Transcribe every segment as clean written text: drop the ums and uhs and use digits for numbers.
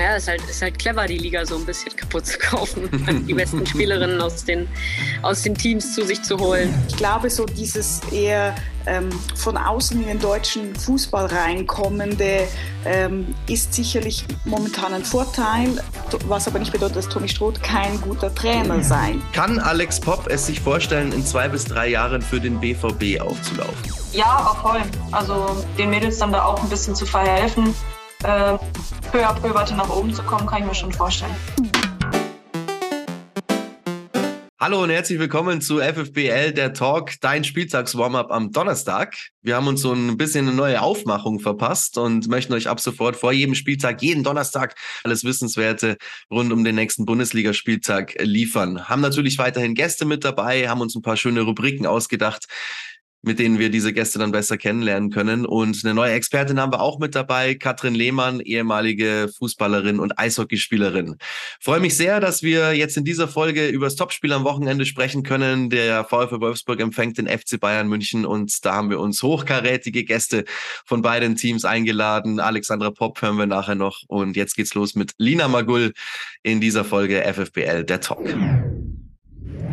Ja, ist halt clever, die Liga so ein bisschen kaputt zu kaufen und die besten Spielerinnen aus den Teams zu sich zu holen. Ich glaube, so dieses eher von außen in den deutschen Fußball reinkommende ist sicherlich momentan ein Vorteil, was aber nicht bedeutet, dass Tommy Stroot kein guter Trainer sein. Kann Alex Popp es sich vorstellen, in 2 bis 3 Jahren für den BVB aufzulaufen? Ja, aber voll. Also den Mädels dann da auch ein bisschen zu verhelfen. Peu à peu weiter nach oben zu kommen, kann ich mir schon vorstellen. Hallo und herzlich willkommen zu FFBL, der Talk, dein Spieltags-Warm-Up am Donnerstag. Wir haben uns so ein bisschen eine neue Aufmachung verpasst und möchten euch ab sofort vor jedem Spieltag, jeden Donnerstag, alles Wissenswerte rund um den nächsten Bundesligaspieltag liefern. Haben natürlich weiterhin Gäste mit dabei, haben uns ein paar schöne Rubriken ausgedacht, mit denen wir diese Gäste dann besser kennenlernen können. Und eine neue Expertin haben wir auch mit dabei, Kathrin Lehmann, ehemalige Fußballerin und Eishockeyspielerin. Freue mich sehr, dass wir jetzt in dieser Folge über das Topspiel am Wochenende sprechen können. Der VfL Wolfsburg empfängt den FC Bayern München und da haben wir uns hochkarätige Gäste von beiden Teams eingeladen. Alexandra Popp hören wir nachher noch. Und jetzt geht's los mit Lina Magull in dieser Folge FFBL, der Talk.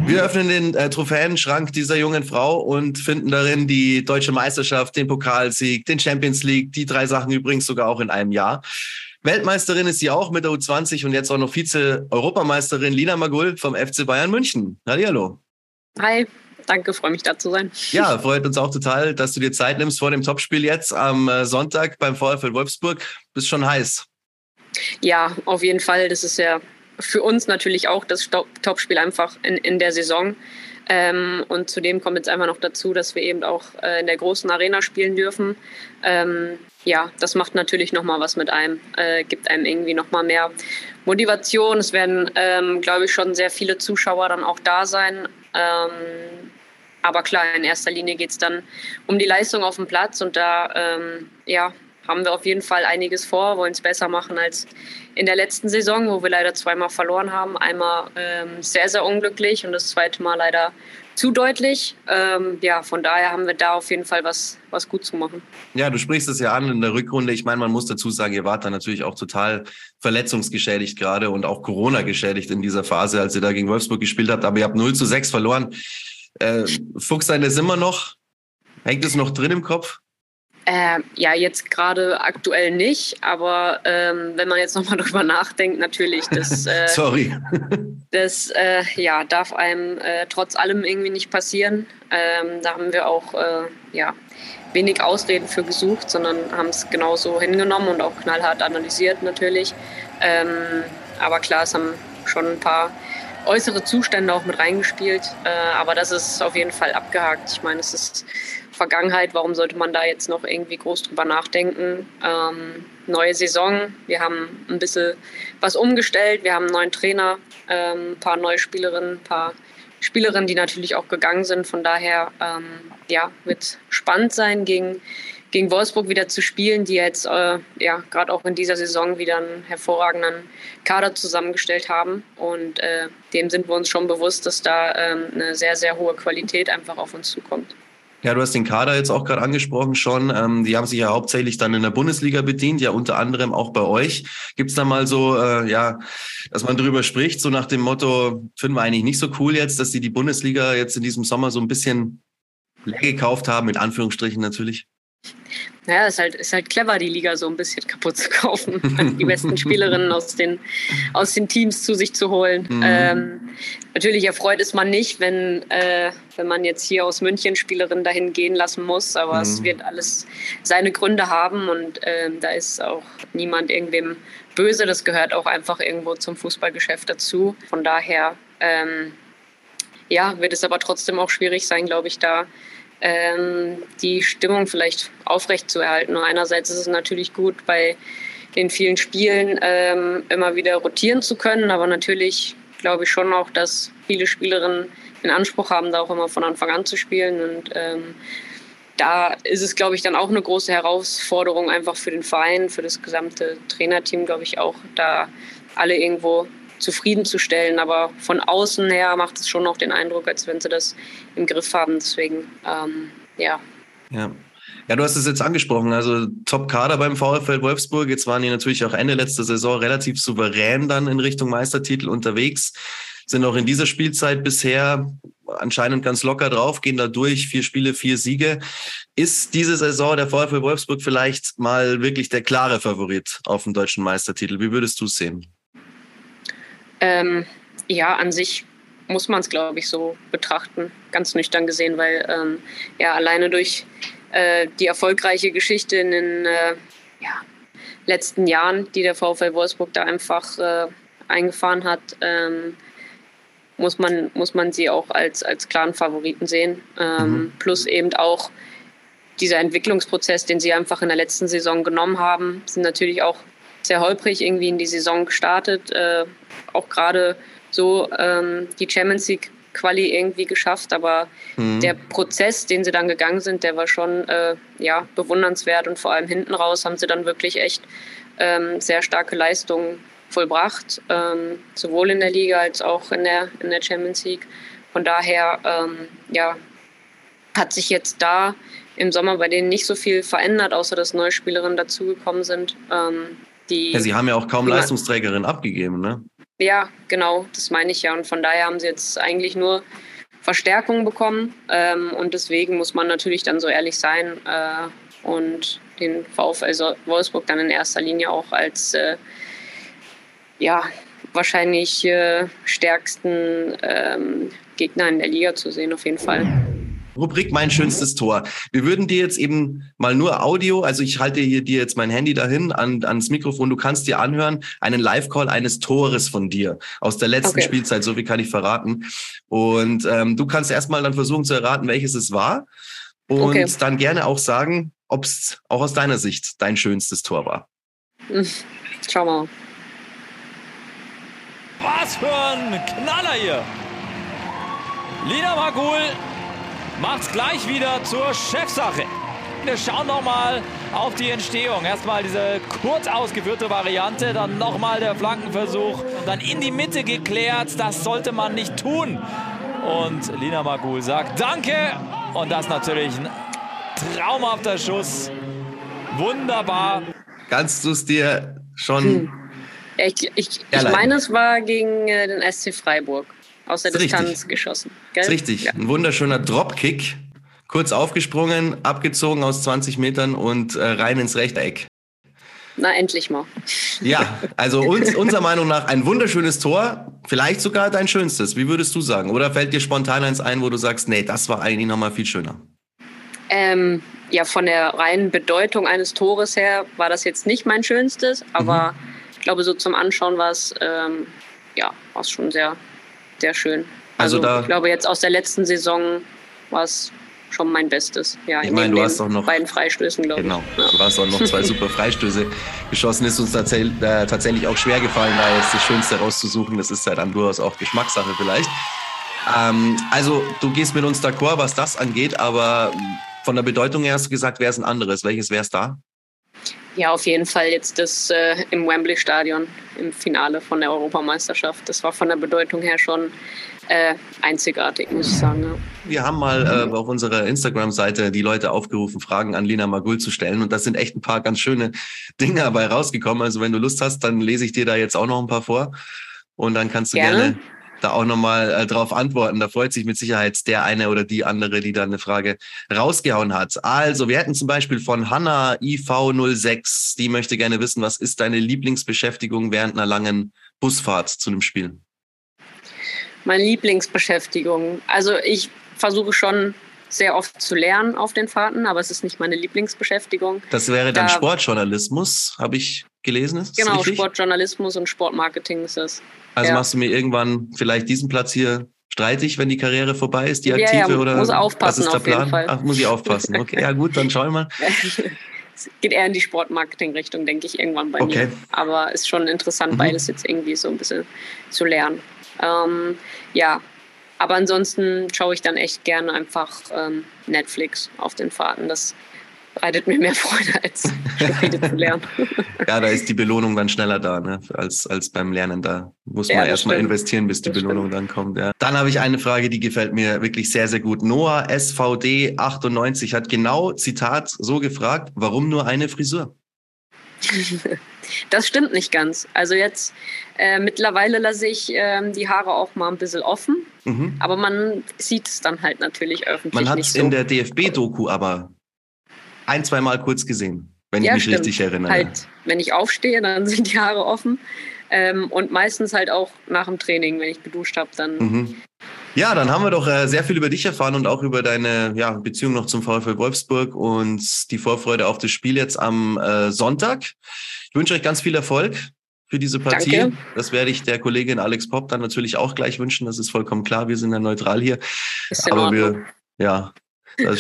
Wir öffnen den Trophäenschrank dieser jungen Frau und finden darin die deutsche Meisterschaft, den Pokalsieg, den Champions League, die 3 Sachen übrigens sogar auch in einem Jahr. Weltmeisterin ist sie auch mit der U20 und jetzt auch noch Vize-Europameisterin Lina Magull vom FC Bayern München. Hallihallo. Hi, danke, freue mich da zu sein. Ja, freut uns auch total, dass du dir Zeit nimmst vor dem Topspiel jetzt am Sonntag beim VfL Wolfsburg. Bist schon heiß. Ja, auf jeden Fall, das ist ja für uns natürlich auch das Topspiel einfach in der Saison. Und zudem kommt jetzt einfach noch dazu, dass wir eben auch in der großen Arena spielen dürfen. Ja, das macht natürlich nochmal was mit einem, gibt einem irgendwie nochmal mehr Motivation. Es werden, glaube ich, schon sehr viele Zuschauer dann auch da sein. Aber klar, in erster Linie geht es dann um die Leistung auf dem Platz. Und da, ja, haben wir auf jeden Fall einiges vor, wollen es besser machen als in der letzten Saison, wo wir leider 2-mal verloren haben. Einmal sehr, sehr unglücklich und das 2. Mal leider zu deutlich. Ja, von daher haben wir da auf jeden Fall was gut zu machen. Ja, du sprichst es ja an in der Rückrunde. Ich meine, man muss dazu sagen, ihr wart da natürlich auch total verletzungsgeschädigt gerade und auch Corona geschädigt in dieser Phase, als ihr da gegen Wolfsburg gespielt habt. Aber ihr habt 0-6 verloren. Fuchs sein ist immer noch. Hängt es noch drin im Kopf? Ja, jetzt gerade aktuell nicht, aber wenn man jetzt nochmal drüber nachdenkt, natürlich, das, sorry. Das ja, darf einem trotz allem irgendwie nicht passieren. Da haben wir auch ja, wenig Ausreden für gesucht, sondern haben es genauso hingenommen und auch knallhart analysiert natürlich. Aber klar, es haben schon ein paar äußere Zustände auch mit reingespielt, aber das ist auf jeden Fall abgehakt. Ich meine, es ist Vergangenheit, warum sollte man da jetzt noch irgendwie groß drüber nachdenken? Neue Saison, wir haben ein bisschen was umgestellt, wir haben einen neuen Trainer, ein paar neue Spielerinnen, ein paar Spielerinnen, die natürlich auch gegangen sind. Von daher ja, wird spannend sein, gegen Wolfsburg wieder zu spielen, die jetzt ja, gerade auch in dieser Saison wieder einen hervorragenden Kader zusammengestellt haben. Und dem sind wir uns schon bewusst, dass da eine sehr, sehr hohe Qualität einfach auf uns zukommt. Ja, du hast den Kader jetzt auch gerade angesprochen schon. Die haben sich ja hauptsächlich dann in der Bundesliga bedient, ja unter anderem auch bei euch. Gibt's da mal so, ja, dass man drüber spricht, so nach dem Motto, finden wir eigentlich nicht so cool jetzt, dass die Bundesliga jetzt in diesem Sommer so ein bisschen leer gekauft haben, mit Anführungsstrichen natürlich? Naja, ist halt clever, die Liga so ein bisschen kaputt zu kaufen, die besten Spielerinnen aus den Teams zu sich zu holen. Mhm. Natürlich erfreut ist man nicht, wenn man jetzt hier aus München Spielerinnen dahin gehen lassen muss, aber es wird alles seine Gründe haben und da ist auch niemand irgendwem böse, das gehört auch einfach irgendwo zum Fußballgeschäft dazu. Von daher ja, wird es aber trotzdem auch schwierig sein, glaube ich, da die Stimmung vielleicht aufrecht zu erhalten. Und einerseits ist es natürlich gut, bei den vielen Spielen immer wieder rotieren zu können, aber natürlich glaube ich schon auch, dass viele Spielerinnen den Anspruch haben, da auch immer von Anfang an zu spielen. Und da ist es, glaube ich, dann auch eine große Herausforderung einfach für den Verein, für das gesamte Trainerteam, glaube ich auch, da alle irgendwo zufriedenzustellen, aber von außen her macht es schon noch den Eindruck, als wenn sie das im Griff haben. Deswegen, ja. Ja, du hast es jetzt angesprochen, also Top-Kader beim VfL Wolfsburg. Jetzt waren die natürlich auch Ende letzter Saison relativ souverän dann in Richtung Meistertitel unterwegs, sind auch in dieser Spielzeit bisher anscheinend ganz locker drauf, gehen da durch, 4 Spiele, 4 Siege. Ist diese Saison der VfL Wolfsburg vielleicht mal wirklich der klare Favorit auf den deutschen Meistertitel? Wie würdest du es sehen? Ja, an sich muss man es, glaube ich, so betrachten, ganz nüchtern gesehen, weil ja alleine durch die erfolgreiche Geschichte in den letzten Jahren, die der VfL Wolfsburg da einfach eingefahren hat, muss man sie auch als klaren Favoriten sehen. Plus eben auch dieser Entwicklungsprozess, den sie einfach in der letzten Saison genommen haben, sind natürlich auch sehr holprig irgendwie in die Saison gestartet. Auch gerade so die Champions League Quali irgendwie geschafft, aber der Prozess, den sie dann gegangen sind, der war schon bewundernswert, und vor allem hinten raus haben sie dann wirklich echt sehr starke Leistungen vollbracht, sowohl in der Liga als auch in der Champions League. Von daher hat sich jetzt da im Sommer bei denen nicht so viel verändert, außer dass neue Spielerinnen dazugekommen sind. Sie haben ja auch kaum Leistungsträgerinnen abgegeben, ne? Ja, genau, das meine ich ja. Und von daher haben sie jetzt eigentlich nur Verstärkung bekommen. Und deswegen muss man natürlich dann so ehrlich sein und den VfL Wolfsburg dann in erster Linie auch als wahrscheinlich stärksten Gegner in der Liga zu sehen, auf jeden Fall. Rubrik Mein schönstes Tor. Wir würden dir jetzt eben mal nur Audio, also ich halte dir jetzt mein Handy dahin ans Mikrofon, du kannst dir anhören, einen Live-Call eines Tores von dir aus der letzten Spielzeit, so viel kann ich verraten. Und du kannst erstmal dann versuchen zu erraten, welches es war, und dann gerne auch sagen, ob es auch aus deiner Sicht dein schönstes Tor war. Schau mal. Was für ein Knaller hier! Lina Magull macht's gleich wieder zur Chefsache. Wir schauen nochmal auf die Entstehung. Erstmal diese kurz ausgeführte Variante, dann nochmal der Flankenversuch, dann in die Mitte geklärt. Das sollte man nicht tun. Und Lina Magull sagt Danke. Und das natürlich ein traumhafter Schuss. Wunderbar. Kannst du es dir schon... Ich meine, es war gegen den SC Freiburg aus der Distanz geschossen. Gell? Das ist richtig, ja. Ein wunderschöner Dropkick, kurz aufgesprungen, abgezogen aus 20 Metern und rein ins Rechteck. Na, endlich mal. Ja, also unserer Meinung nach ein wunderschönes Tor, vielleicht sogar dein schönstes. Wie würdest du sagen? Oder fällt dir spontan eins ein, wo du sagst, nee, das war eigentlich nochmal viel schöner? Von der reinen Bedeutung eines Tores her war das jetzt nicht mein schönstes, aber... Ich glaube, so zum Anschauen war es war's schon sehr, sehr schön. Also da, ich glaube, jetzt aus der letzten Saison war es schon mein Bestes. Ja, ich meine, du hast auch noch beiden Freistößen, glaube ich. Genau, du hast auch noch 2 super Freistöße geschossen. Ist uns tatsächlich auch schwer gefallen, da jetzt das Schönste rauszusuchen. Das ist ja dann durchaus auch Geschmackssache vielleicht. Also du gehst mit uns d'accord, was das angeht, aber von der Bedeutung her hast du gesagt, wäre es ein anderes. Welches wäre es da? Ja, auf jeden Fall jetzt das im Wembley-Stadion im Finale von der Europameisterschaft. Das war von der Bedeutung her schon einzigartig, muss ich sagen. Ja. Wir haben mal auf unserer Instagram-Seite die Leute aufgerufen, Fragen an Lina Magull zu stellen. Und da sind echt ein paar ganz schöne Dinge dabei rausgekommen. Also wenn du Lust hast, dann lese ich dir da jetzt auch noch ein paar vor. Und dann kannst du gerne da auch nochmal drauf antworten. Da freut sich mit Sicherheit der eine oder die andere, die da eine Frage rausgehauen hat. Also, wir hätten zum Beispiel von Hannah IV06, die möchte gerne wissen, was ist deine Lieblingsbeschäftigung während einer langen Busfahrt zu einem Spiel? Meine Lieblingsbeschäftigung. Also, ich versuche schon sehr oft zu lernen auf den Fahrten, aber es ist nicht meine Lieblingsbeschäftigung. Das wäre dann Sportjournalismus, habe ich gelesen. Ist genau, richtig? Sportjournalismus und Sportmarketing ist es. Also machst du mir irgendwann vielleicht diesen Platz hier streitig, wenn die Karriere vorbei ist, die aktive? Ja, oder muss aufpassen, was ist der Plan? Jeden Fall. Ach, muss ich aufpassen. Okay, ja gut, dann schauen wir mal. Es geht eher in die Sportmarketing-Richtung, denke ich, irgendwann bei mir. Aber ist schon interessant, beides jetzt irgendwie so ein bisschen zu lernen. Aber ansonsten schaue ich dann echt gerne einfach Netflix auf den Fahrten. Das bereitet mir mehr Freude, als Schwede zu lernen. Ja, da ist die Belohnung dann schneller da, ne? als beim Lernen. Da muss man erstmal investieren, bis die Belohnung dann kommt. Ja. Dann habe ich eine Frage, die gefällt mir wirklich sehr, sehr gut. Noah SVD 98 hat genau, Zitat, so gefragt, warum nur eine Frisur? Das stimmt nicht ganz. Also jetzt mittlerweile lasse ich die Haare auch mal ein bisschen offen, aber man sieht es dann halt natürlich öffentlich. Man hat es so in der DFB-Doku aber ein-, zweimal kurz gesehen, wenn ich mich richtig erinnere. Halt, wenn ich aufstehe, dann sind die Haare offen und meistens halt auch nach dem Training, wenn ich geduscht habe, dann... Ja, dann haben wir doch sehr viel über dich erfahren und auch über deine Beziehung noch zum VfL Wolfsburg und die Vorfreude auf das Spiel jetzt am Sonntag. Ich wünsche euch ganz viel Erfolg für diese Partie. Danke. Das werde ich der Kollegin Alex Popp dann natürlich auch gleich wünschen. Das ist vollkommen klar. Wir sind ja neutral hier. Ist in Ordnung. Das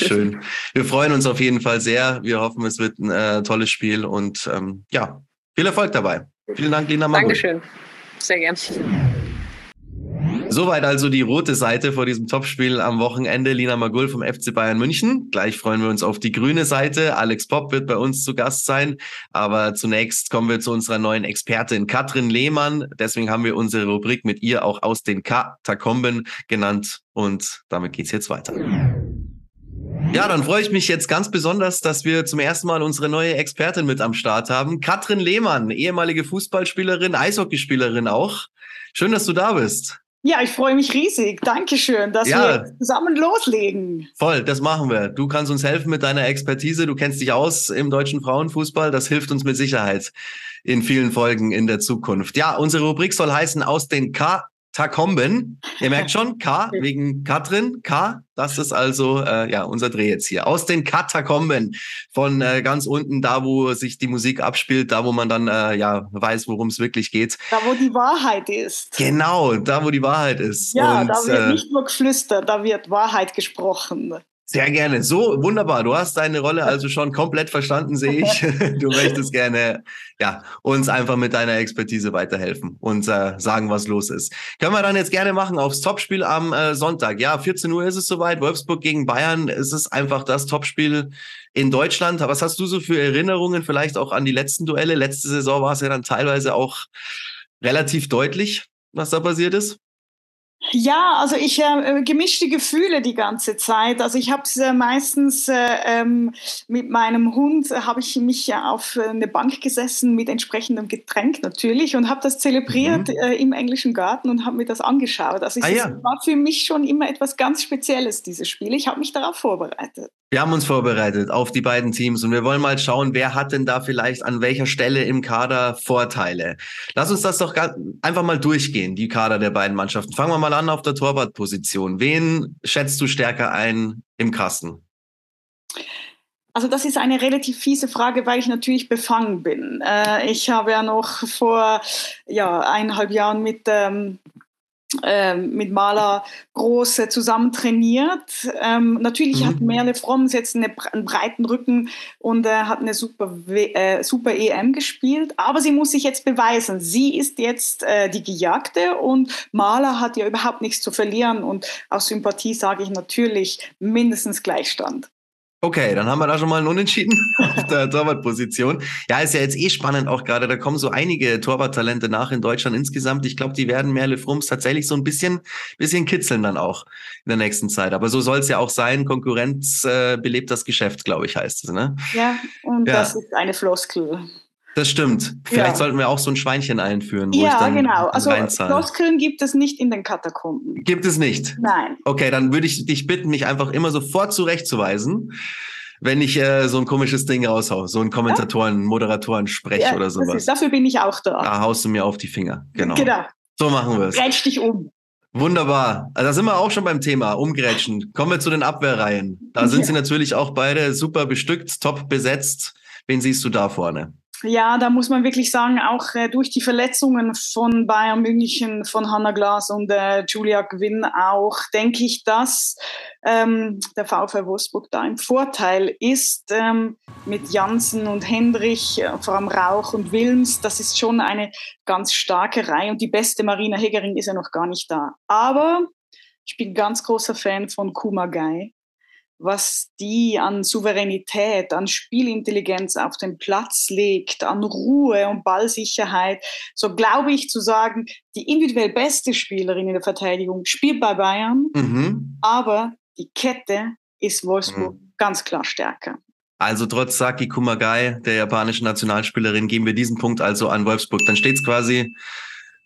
ist schön. Wir freuen uns auf jeden Fall sehr. Wir hoffen, es wird ein tolles Spiel und viel Erfolg dabei. Vielen Dank, Lina Magull. Dankeschön. Sehr gerne. Soweit also die rote Seite vor diesem Topspiel am Wochenende. Lina Magull vom FC Bayern München. Gleich freuen wir uns auf die grüne Seite. Alex Popp wird bei uns zu Gast sein. Aber zunächst kommen wir zu unserer neuen Expertin Kathrin Lehmann. Deswegen haben wir unsere Rubrik mit ihr auch aus den Katakomben genannt. Und damit geht's jetzt weiter. Ja, dann freue ich mich jetzt ganz besonders, dass wir zum ersten Mal unsere neue Expertin mit am Start haben. Kathrin Lehmann, ehemalige Fußballspielerin, Eishockeyspielerin auch. Schön, dass du da bist. Ja, ich freue mich riesig. Dankeschön, dass wir zusammen loslegen. Voll, das machen wir. Du kannst uns helfen mit deiner Expertise. Du kennst dich aus im deutschen Frauenfußball. Das hilft uns mit Sicherheit in vielen Folgen in der Zukunft. Ja, unsere Rubrik soll heißen Aus den Katakomben. Ihr merkt schon, K wegen Kathrin. K, das ist also unser Dreh jetzt hier. Aus den Katakomben von ganz unten, da wo sich die Musik abspielt, da wo man dann weiß, worum es wirklich geht. Da wo die Wahrheit ist. Genau, da wo die Wahrheit ist. Ja, und da wird nicht nur geflüstert, da wird Wahrheit gesprochen. Sehr gerne. So, wunderbar. Du hast deine Rolle also schon komplett verstanden, sehe ich. Du möchtest gerne uns einfach mit deiner Expertise weiterhelfen und sagen, was los ist. Können wir dann jetzt gerne machen aufs Topspiel am Sonntag. Ja, 14 Uhr ist es soweit. Wolfsburg gegen Bayern. Es ist einfach das Topspiel in Deutschland. Was hast du so für Erinnerungen vielleicht auch an die letzten Duelle? Letzte Saison war es ja dann teilweise auch relativ deutlich, was da passiert ist. Ja, also ich gemischte Gefühle die ganze Zeit. Also ich habe es meistens mit meinem Hund, habe ich mich auf eine Bank gesessen mit entsprechendem Getränk natürlich und habe das zelebriert im Englischen Garten und habe mir das angeschaut. Also das war für mich schon immer etwas ganz Spezielles, dieses Spiel. Ich habe mich darauf vorbereitet. Wir haben uns vorbereitet auf die beiden Teams und wir wollen mal schauen, wer hat denn da vielleicht an welcher Stelle im Kader Vorteile. Lass uns das doch einfach mal durchgehen, die Kader der beiden Mannschaften. Fangen wir mal an auf der Torwartposition. Wen schätzt du stärker ein im Kasten? Also das ist eine relativ fiese Frage, weil ich natürlich befangen bin. Ich habe ja noch vor 1,5 Jahren mit Mahler groß zusammen trainiert. Natürlich hat Merle Frohms jetzt einen breiten Rücken und hat eine super EM gespielt, aber sie muss sich jetzt beweisen. Sie ist jetzt die Gejagte und Mahler hat ja überhaupt nichts zu verlieren und aus Sympathie sage ich natürlich mindestens Gleichstand. Okay, dann haben wir da schon mal einen Unentschieden auf der Torwartposition. Ja, ist ja jetzt spannend auch gerade. Da kommen so einige Torwarttalente nach in Deutschland insgesamt. Ich glaube, die werden Merle Frohms tatsächlich so ein bisschen kitzeln dann auch in der nächsten Zeit. Aber so soll es ja auch sein. Konkurrenz belebt das Geschäft, glaube ich, heißt es, ne? Ja, und das ist eine Floskel. Das stimmt. Vielleicht sollten wir auch so ein Schweinchen einführen, wo ich dann genau. Also Floskeln gibt es nicht in den Katakomben. Gibt es nicht? Nein. Okay, dann würde ich dich bitten, mich einfach immer sofort zurechtzuweisen, wenn ich so ein komisches Ding raushaue, so ein Moderatoren-Sprech oder sowas. Dafür bin ich auch da. Da haust du mir auf die Finger. Genau. So machen wir es. Grätsch dich um. Wunderbar. Also da sind wir auch schon beim Thema Umgrätschen. Kommen wir zu den Abwehrreihen. Da sind sie natürlich auch beide super bestückt, top besetzt. Wen siehst du da vorne? Ja, da muss man wirklich sagen, auch durch die Verletzungen von Bayern München, von Hannah Glas und Julia Gwinn auch, denke ich, dass der VfL Wolfsburg da im Vorteil ist mit Janssen und Hendrich, vor allem Rauch und Wilms. Das ist schon eine ganz starke Reihe und die beste Marina Hegering ist ja noch gar nicht da. Aber ich bin ganz großer Fan von Kumagai. was die an Souveränität, an Spielintelligenz auf den Platz legt, an Ruhe und Ballsicherheit, so glaube ich zu sagen, die individuell beste Spielerin in der Verteidigung spielt bei Bayern, aber die Kette ist Wolfsburg ganz klar stärker. Also trotz Saki Kumagai, der japanischen Nationalspielerin, geben wir diesen Punkt also an Wolfsburg. Dann steht es quasi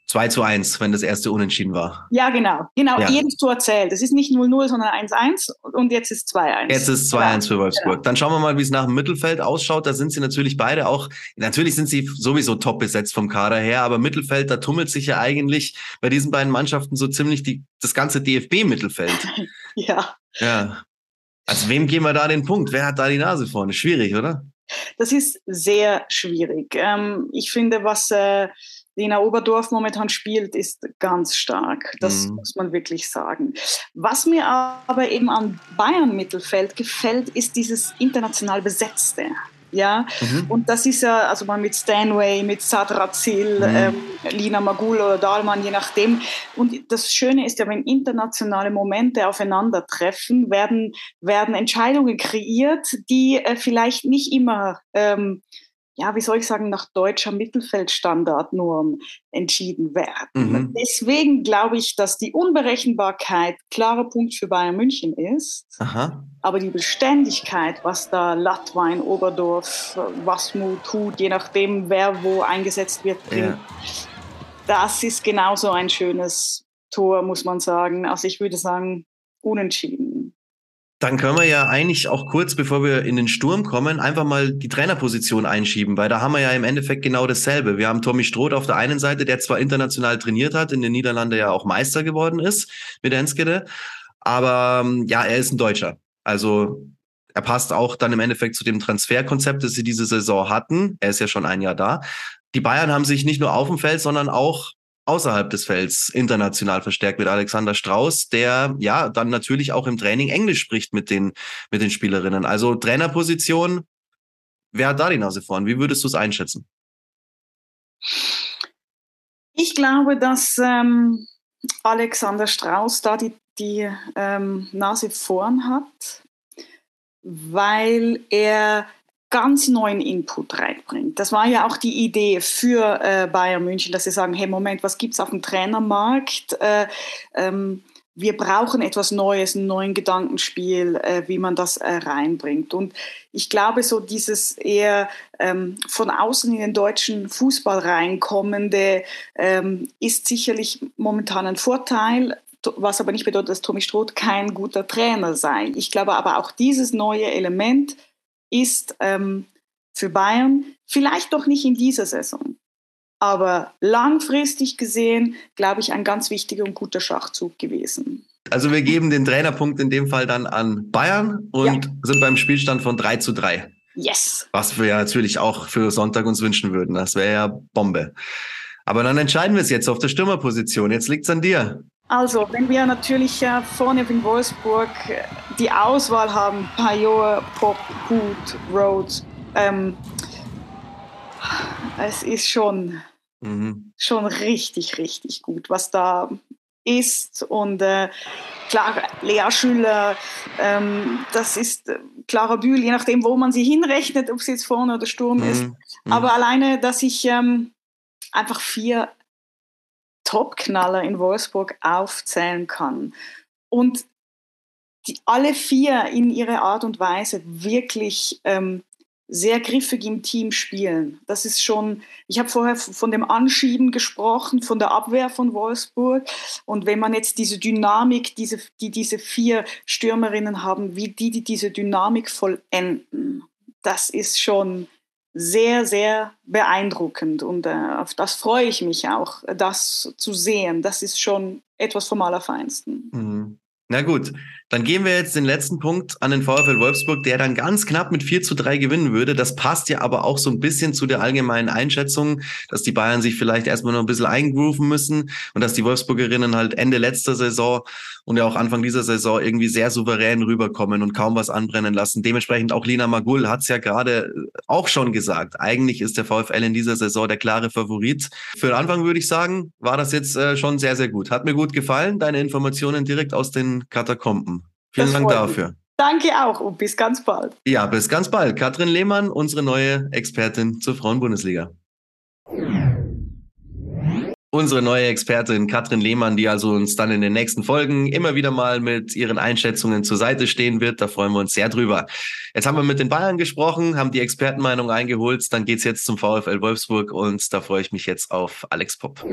2-1, wenn das erste Unentschieden war. Ja, genau. Ja. Jedes Tor zählt. Es ist nicht 0-0, sondern 1-1 und jetzt ist 2-1. Jetzt ist 2-1 für Wolfsburg. Genau. Dann schauen wir mal, wie es nach dem Mittelfeld ausschaut. Da sind sie natürlich beide auch, natürlich sind sie sowieso top besetzt vom Kader her, aber Mittelfeld, da tummelt sich ja eigentlich bei diesen beiden Mannschaften so ziemlich das ganze DFB-Mittelfeld. Ja. Also wem geben wir da den Punkt? Wer hat da die Nase vorne? Schwierig, oder? Das ist sehr schwierig. Ich finde, was Lena Oberdorf momentan spielt, ist ganz stark. Das muss man wirklich sagen. Was mir aber eben am Bayern-Mittelfeld gefällt, ist dieses international Besetzte. Ja? Und das ist ja, also man mit Stanway, mit Sadrazil, Lina Magull oder Dahlmann, je nachdem. Und das Schöne ist ja, wenn internationale Momente aufeinandertreffen, werden Entscheidungen kreiert, die vielleicht nicht immer nach deutscher Mittelfeldstandardnorm entschieden werden. Deswegen glaube ich, dass die Unberechenbarkeit klarer Punkt für Bayern München ist, aber die Beständigkeit, was da Lattwein, Oberdorf, Wasmu tut, je nachdem, wer wo eingesetzt wird, das ist genauso ein schönes Tor, muss man sagen. Also ich würde sagen, unentschieden. Dann können wir ja eigentlich auch kurz, bevor wir in den Sturm kommen, einfach mal die Trainerposition einschieben, weil da haben wir ja im Endeffekt genau dasselbe. Wir haben Tommy Stroot auf der einen Seite, der zwar international trainiert hat, in den Niederlanden ja auch Meister geworden ist mit Enskede, aber ja, er ist ein Deutscher. Also er passt auch dann im Endeffekt zu dem Transferkonzept, das sie diese Saison hatten. Er ist ja schon ein Jahr da. Die Bayern haben sich nicht nur auf dem Feld, sondern auch außerhalb des Felds international verstärkt mit Alexander Strauß, der ja dann natürlich auch im Training Englisch spricht mit den Spielerinnen. Also Trainerposition, wer hat da die Nase vorn? Wie würdest du es einschätzen? Ich glaube, dass Alexander Strauß da die Nase vorn hat, weil er ganz neuen Input reinbringt. Das war ja auch die Idee für Bayern München, dass sie sagen, hey, Moment, was gibt's auf dem Trainermarkt? Wir brauchen etwas Neues, einen neuen Gedankenspiel, wie man das reinbringt. Und ich glaube, so dieses eher von außen in den deutschen Fußball reinkommende ist sicherlich momentan ein Vorteil, was aber nicht bedeutet, dass Tommy Stroot kein guter Trainer sei. Ich glaube aber auch dieses neue Element ist für Bayern vielleicht doch nicht in dieser Saison, aber langfristig gesehen, glaube ich, ein ganz wichtiger und guter Schachzug gewesen. Also wir geben den Trainerpunkt in dem Fall dann an Bayern und sind beim Spielstand von 3-3. Yes! Was wir ja natürlich auch für Sonntag uns wünschen würden. Das wäre ja Bombe. Aber dann entscheiden wir es jetzt auf der Stürmerposition. Jetzt liegt es an dir. Also, wenn wir natürlich vorne in Wolfsburg die Auswahl haben, Pajor, Popp, Hood, Rhodes, es ist schon richtig, richtig gut, was da ist. Und klar, Lea Schüler, das ist Clara Bühl, je nachdem, wo man sie hinrechnet, ob sie jetzt vorne oder Sturm ist. Aber alleine, dass ich einfach 4 Topknaller in Wolfsburg aufzählen kann und die alle 4 in ihrer Art und Weise wirklich sehr griffig im Team spielen. Das ist schon, ich habe vorher von dem Anschieben gesprochen, von der Abwehr von Wolfsburg, und wenn man jetzt diese Dynamik, diese 4 Stürmerinnen haben, wie die diese Dynamik vollenden, das ist schon sehr, sehr beeindruckend, und auf das freue ich mich auch, das zu sehen. Das ist schon etwas vom Allerfeinsten. Na gut, dann geben wir jetzt den letzten Punkt an den VfL Wolfsburg, der dann ganz knapp mit 4-3 gewinnen würde. Das passt ja aber auch so ein bisschen zu der allgemeinen Einschätzung, dass die Bayern sich vielleicht erstmal noch ein bisschen eingrooven müssen und dass die Wolfsburgerinnen halt Ende letzter Saison und ja auch Anfang dieser Saison irgendwie sehr souverän rüberkommen und kaum was anbrennen lassen. Dementsprechend auch Lina Magull hat es ja gerade auch schon gesagt. Eigentlich ist der VfL in dieser Saison der klare Favorit. Für den Anfang würde ich sagen, war das jetzt schon sehr, sehr gut. Hat mir gut gefallen, deine Informationen direkt aus den Katakomben. Vielen Dank dafür. Danke auch und bis ganz bald. Ja, bis ganz bald. Kathrin Lehmann, unsere neue Expertin zur Frauen-Bundesliga. Unsere neue Expertin Kathrin Lehmann, die also uns dann in den nächsten Folgen immer wieder mal mit ihren Einschätzungen zur Seite stehen wird. Da freuen wir uns sehr drüber. Jetzt haben wir mit den Bayern gesprochen, haben die Expertenmeinung eingeholt. Dann geht's jetzt zum VfL Wolfsburg und da freue ich mich jetzt auf Alex Popp.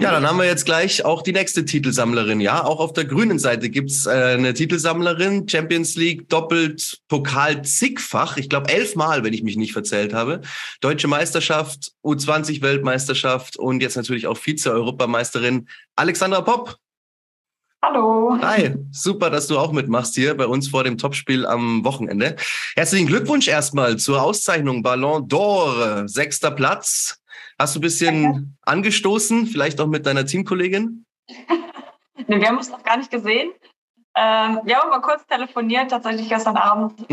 Ja, dann haben wir jetzt gleich auch die nächste Titelsammlerin. Ja, auch auf der grünen Seite gibt's eine Titelsammlerin. Champions League, doppelt, Pokal zigfach. Ich glaube 11-mal, wenn ich mich nicht verzählt habe. Deutsche Meisterschaft, U20-Weltmeisterschaft und jetzt natürlich auch Vize-Europameisterin Alexandra Popp. Hallo. Hi, super, dass du auch mitmachst hier bei uns vor dem Topspiel am Wochenende. Herzlichen Glückwunsch erstmal zur Auszeichnung Ballon d'Or, 6. Platz. Hast du ein bisschen angestoßen, vielleicht auch mit deiner Teamkollegin? Ne, wir haben uns noch gar nicht gesehen. Wir haben mal kurz telefoniert, tatsächlich gestern Abend.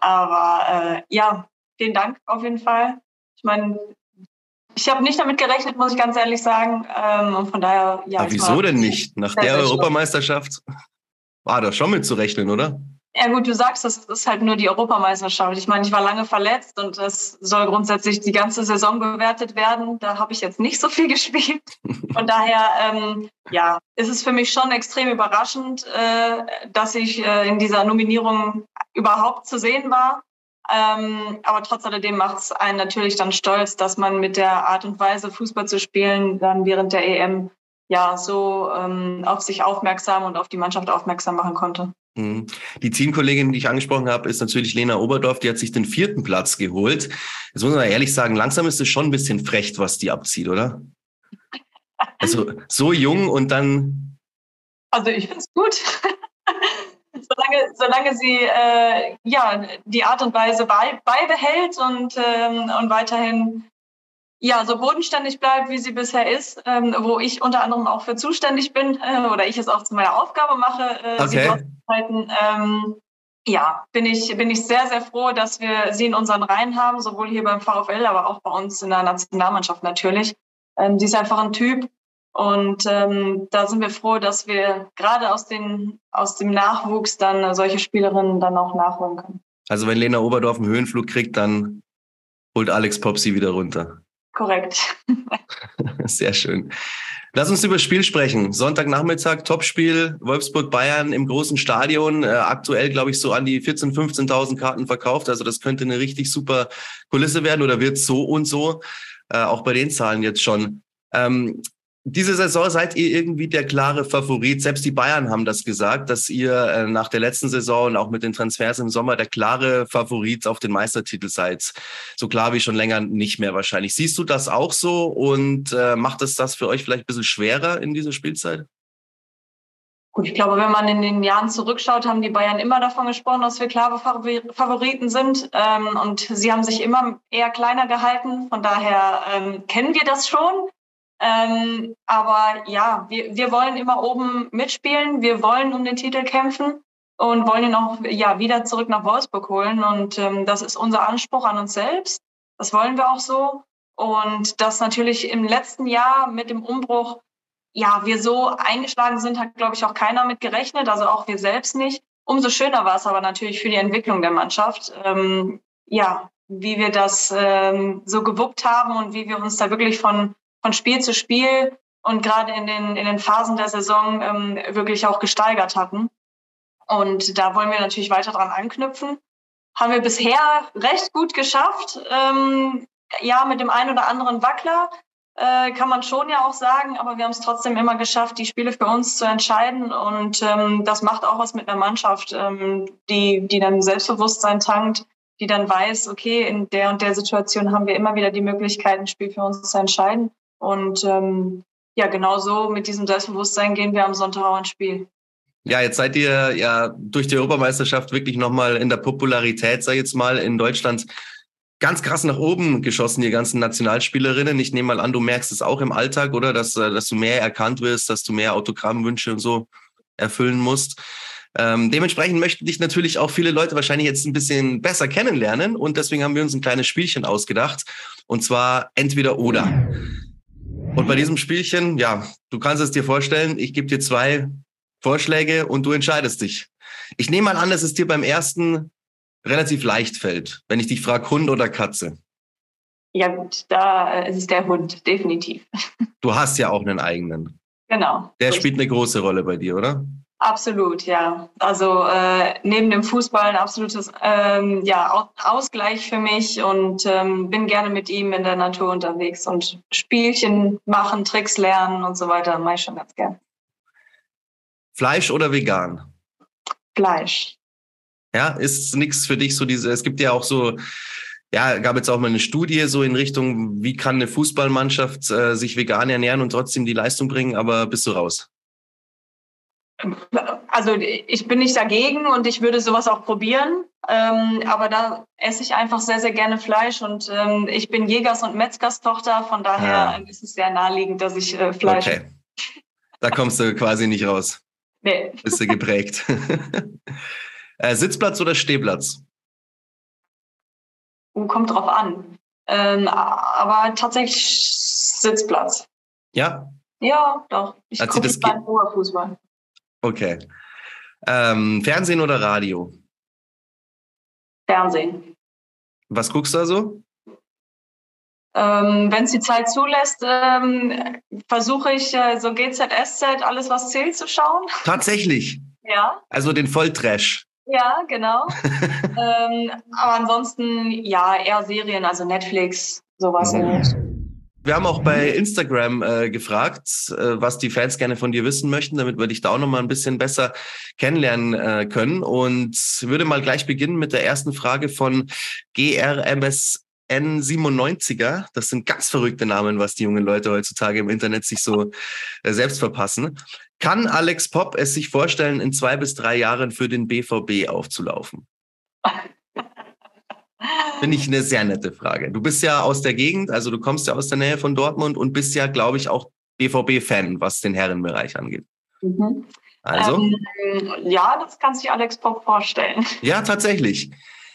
Aber ja, vielen Dank auf jeden Fall. Ich meine, ich habe nicht damit gerechnet, muss ich ganz ehrlich sagen. Und von daher, ja. Aber wieso denn nicht? Nach der Europameisterschaft war da schon mit zu rechnen, oder? Ja gut, du sagst, das ist halt nur die Europameisterschaft. Ich meine, ich war lange verletzt und das soll grundsätzlich die ganze Saison bewertet werden. Da habe ich jetzt nicht so viel gespielt. Von daher, ja, ist es für mich schon extrem überraschend, dass ich in dieser Nominierung überhaupt zu sehen war. Aber trotz alledem macht es einen natürlich dann stolz, dass man mit der Art und Weise, Fußball zu spielen, dann während der EM ja so auf sich aufmerksam und auf die Mannschaft aufmerksam machen konnte. Die Teamkollegin, die ich angesprochen habe, ist natürlich Lena Oberdorf. Die hat sich den 4. Platz geholt. Jetzt muss man ehrlich sagen, langsam ist es schon ein bisschen frech, was die abzieht, oder? Also so jung und dann... Also ich finde es gut. Solange sie ja, die Art und Weise beibehält und weiterhin ja, so bodenständig bleibt, wie sie bisher ist, wo ich unter anderem auch für zuständig bin oder ich es auch zu meiner Aufgabe mache, sie auszuhalten. Ja, bin ich sehr, sehr froh, dass wir sie in unseren Reihen haben, sowohl hier beim VfL, aber auch bei uns in der Nationalmannschaft natürlich. Sie ist einfach ein Typ und da sind wir froh, dass wir gerade aus dem Nachwuchs dann solche Spielerinnen dann auch nachholen können. Also wenn Lena Oberdorf einen Höhenflug kriegt, dann holt Alex Popp sie wieder runter. Korrekt. Sehr schön. Lass uns über das Spiel sprechen. Sonntagnachmittag, Topspiel, Wolfsburg-Bayern im großen Stadion. Aktuell, glaube ich, so an die 14.000, 15.000 Karten verkauft. Also das könnte eine richtig super Kulisse werden oder wird so und so. Auch bei den Zahlen jetzt schon. Diese Saison seid ihr irgendwie der klare Favorit. Selbst die Bayern haben das gesagt, dass ihr nach der letzten Saison und auch mit den Transfers im Sommer der klare Favorit auf den Meistertitel seid. So klar wie schon länger nicht mehr wahrscheinlich. Siehst du das auch so und macht es das für euch vielleicht ein bisschen schwerer in dieser Spielzeit? Gut, ich glaube, wenn man in den Jahren zurückschaut, haben die Bayern immer davon gesprochen, dass wir klare Favoriten sind. Und sie haben sich immer eher kleiner gehalten. Von daher kennen wir das schon. Aber ja, wir wollen immer oben mitspielen, wir wollen um den Titel kämpfen und wollen ihn auch ja, wieder zurück nach Wolfsburg holen und das ist unser Anspruch an uns selbst, das wollen wir auch so und dass natürlich im letzten Jahr mit dem Umbruch, ja, wir so eingeschlagen sind, hat glaube ich auch keiner mit gerechnet, also auch wir selbst nicht. Umso schöner war es aber natürlich für die Entwicklung der Mannschaft, ja, wie wir das so gewuppt haben und wie wir uns da wirklich von Spiel zu Spiel und gerade in den Phasen der Saison wirklich auch gesteigert hatten. Und da wollen wir natürlich weiter dran anknüpfen. Haben wir bisher recht gut geschafft. Ja, mit dem einen oder anderen Wackler kann man schon ja auch sagen, aber wir haben es trotzdem immer geschafft, die Spiele für uns zu entscheiden. Und das macht auch was mit einer Mannschaft, die dann Selbstbewusstsein tankt, die dann weiß, okay, in der und der Situation haben wir immer wieder die Möglichkeit, ein Spiel für uns zu entscheiden. Und ja, genau so mit diesem Selbstbewusstsein gehen wir am Sonntag auch ins Spiel. Ja, jetzt seid ihr ja durch die Europameisterschaft wirklich nochmal in der Popularität, sag ich jetzt mal, in Deutschland ganz krass nach oben geschossen, die ganzen Nationalspielerinnen. Ich nehme mal an, du merkst es auch im Alltag, oder? Dass du mehr erkannt wirst, dass du mehr Autogrammwünsche und so erfüllen musst. Dementsprechend möchten dich natürlich auch viele Leute wahrscheinlich jetzt ein bisschen besser kennenlernen und deswegen haben wir uns ein kleines Spielchen ausgedacht und zwar entweder oder. Und bei diesem Spielchen, ja, du kannst es dir vorstellen, ich gebe dir 2 Vorschläge und du entscheidest dich. Ich nehme mal an, dass es dir beim ersten relativ leicht fällt, wenn ich dich frage, Hund oder Katze? Ja gut, da ist es der Hund, definitiv. Du hast ja auch einen eigenen. Genau. Der spielt eine große Rolle bei dir, oder? Absolut, ja. Also neben dem Fußball ein absolutes Ausgleich für mich und bin gerne mit ihm in der Natur unterwegs und Spielchen machen, Tricks lernen und so weiter, mache ich schon ganz gern. Fleisch oder vegan? Fleisch. Ja, ist nichts für dich so diese, es gibt ja auch so, ja, gab jetzt auch mal eine Studie so in Richtung, wie kann eine Fußballmannschaft sich vegan ernähren und trotzdem die Leistung bringen, aber bist du raus? Also ich bin nicht dagegen und ich würde sowas auch probieren, aber da esse ich einfach sehr, sehr gerne Fleisch und ich bin Jägers- und Metzgerstochter, von daher ist es sehr naheliegend, dass ich Fleisch... Okay, da kommst du quasi nicht raus. Nee. Bist du geprägt. Sitzplatz oder Stehplatz? Kommt drauf an. Aber tatsächlich Sitzplatz. Ja? Ja, doch. Ich gucke beim Fußball. Okay. Fernsehen oder Radio? Fernsehen. Was guckst du da so? Wenn es die Zeit zulässt, versuche ich so GZSZ, alles was zählt, zu schauen. Tatsächlich? Ja. Also den Volltrash. Ja, genau. Aber ansonsten, ja, eher Serien, also Netflix, sowas. Wir haben auch bei Instagram gefragt, was die Fans gerne von dir wissen möchten, damit wir dich da auch nochmal ein bisschen besser kennenlernen können. Und würde mal gleich beginnen mit der ersten Frage von GRMSN97er. Das sind ganz verrückte Namen, was die jungen Leute heutzutage im Internet sich so selbst verpassen. Kann Alex Popp es sich vorstellen, in 2 bis 3 Jahren für den BVB aufzulaufen? Finde ich eine sehr nette Frage. Du bist ja aus der Gegend, also du kommst ja aus der Nähe von Dortmund und bist ja, glaube ich, auch BVB-Fan, was den Herrenbereich angeht. Mhm. Also? Ja, das kann sich Alex Popp vorstellen. Ja, tatsächlich.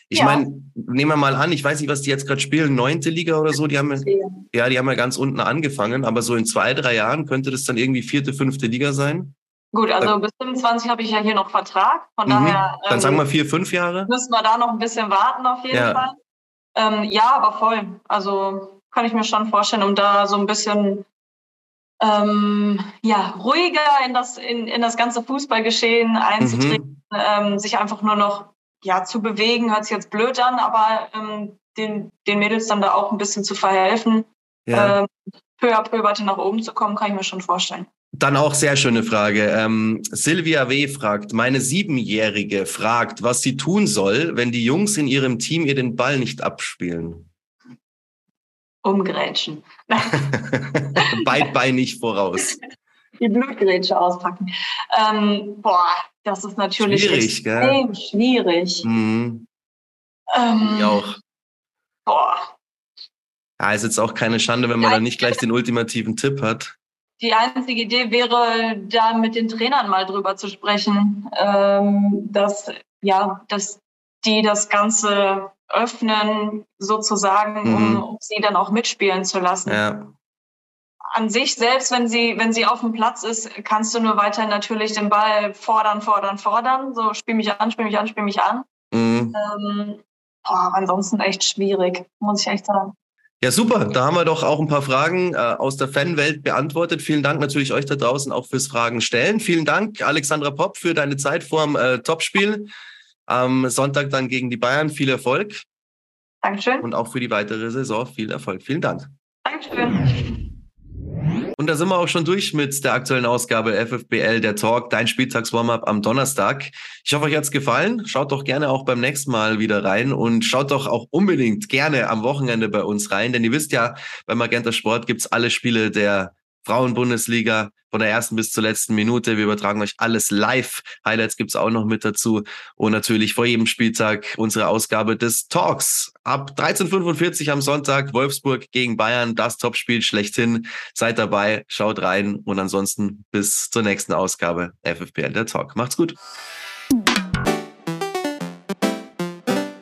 Ich meine, nehmen wir mal an, ich weiß nicht, was die jetzt gerade spielen, 9. Liga oder so, die haben ja ganz unten angefangen, aber so in 2, 3 Jahren könnte das dann irgendwie 4., 5. Liga sein? Gut, also bis 25 habe ich ja hier noch Vertrag, von daher... Dann sagen wir 4, 5 Jahre. Müssen wir da noch ein bisschen warten auf jeden Fall. Ja, aber voll. Also kann ich mir schon vorstellen, um da so ein bisschen ruhiger in das ganze Fußballgeschehen einzutreten, sich einfach nur noch zu bewegen, hört sich jetzt blöd an, aber den Mädels dann da auch ein bisschen zu verhelfen, peu à peu weiter nach oben zu kommen, kann ich mir schon vorstellen. Dann auch sehr schöne Frage. Silvia W. fragt, meine 7-Jährige fragt, was sie tun soll, wenn die Jungs in ihrem Team ihr den Ball nicht abspielen. Umgrätschen. Beidbeinig voraus. Die Blutgrätsche auspacken. Das ist natürlich schwierig, extrem schwierig. Mhm. Ich auch. Ja, ist jetzt auch keine Schande, wenn man dann nicht gleich den ultimativen Tipp hat. Die einzige Idee wäre, da mit den Trainern mal drüber zu sprechen, dass die das Ganze öffnen, sozusagen, um sie dann auch mitspielen zu lassen. Ja. An sich selbst, wenn sie auf dem Platz ist, kannst du nur weiter natürlich den Ball fordern. So, spiel mich an. Mhm. Ansonsten echt schwierig, muss ich echt sagen. Ja, super. Da haben wir doch auch ein paar Fragen aus der Fanwelt beantwortet. Vielen Dank natürlich euch da draußen auch fürs Fragen stellen. Vielen Dank, Alexandra Popp, für deine Zeit vorm Topspiel. Am Sonntag dann gegen die Bayern. Viel Erfolg. Dankeschön. Und auch für die weitere Saison viel Erfolg. Vielen Dank. Dankeschön. Und da sind wir auch schon durch mit der aktuellen Ausgabe FFBL, der Talk, dein Spieltags-Warm-Up am Donnerstag. Ich hoffe, euch hat's gefallen. Schaut doch gerne auch beim nächsten Mal wieder rein und schaut doch auch unbedingt gerne am Wochenende bei uns rein, denn ihr wisst ja, bei Magenta Sport gibt's alle Spiele der Frauen-Bundesliga von der ersten bis zur letzten Minute. Wir übertragen euch alles live. Highlights gibt's auch noch mit dazu. Und natürlich vor jedem Spieltag unsere Ausgabe des Talks. Ab 13:45 am Sonntag Wolfsburg gegen Bayern. Das Topspiel schlechthin. Seid dabei, schaut rein. Und ansonsten bis zur nächsten Ausgabe FFBL der Talk. Macht's gut.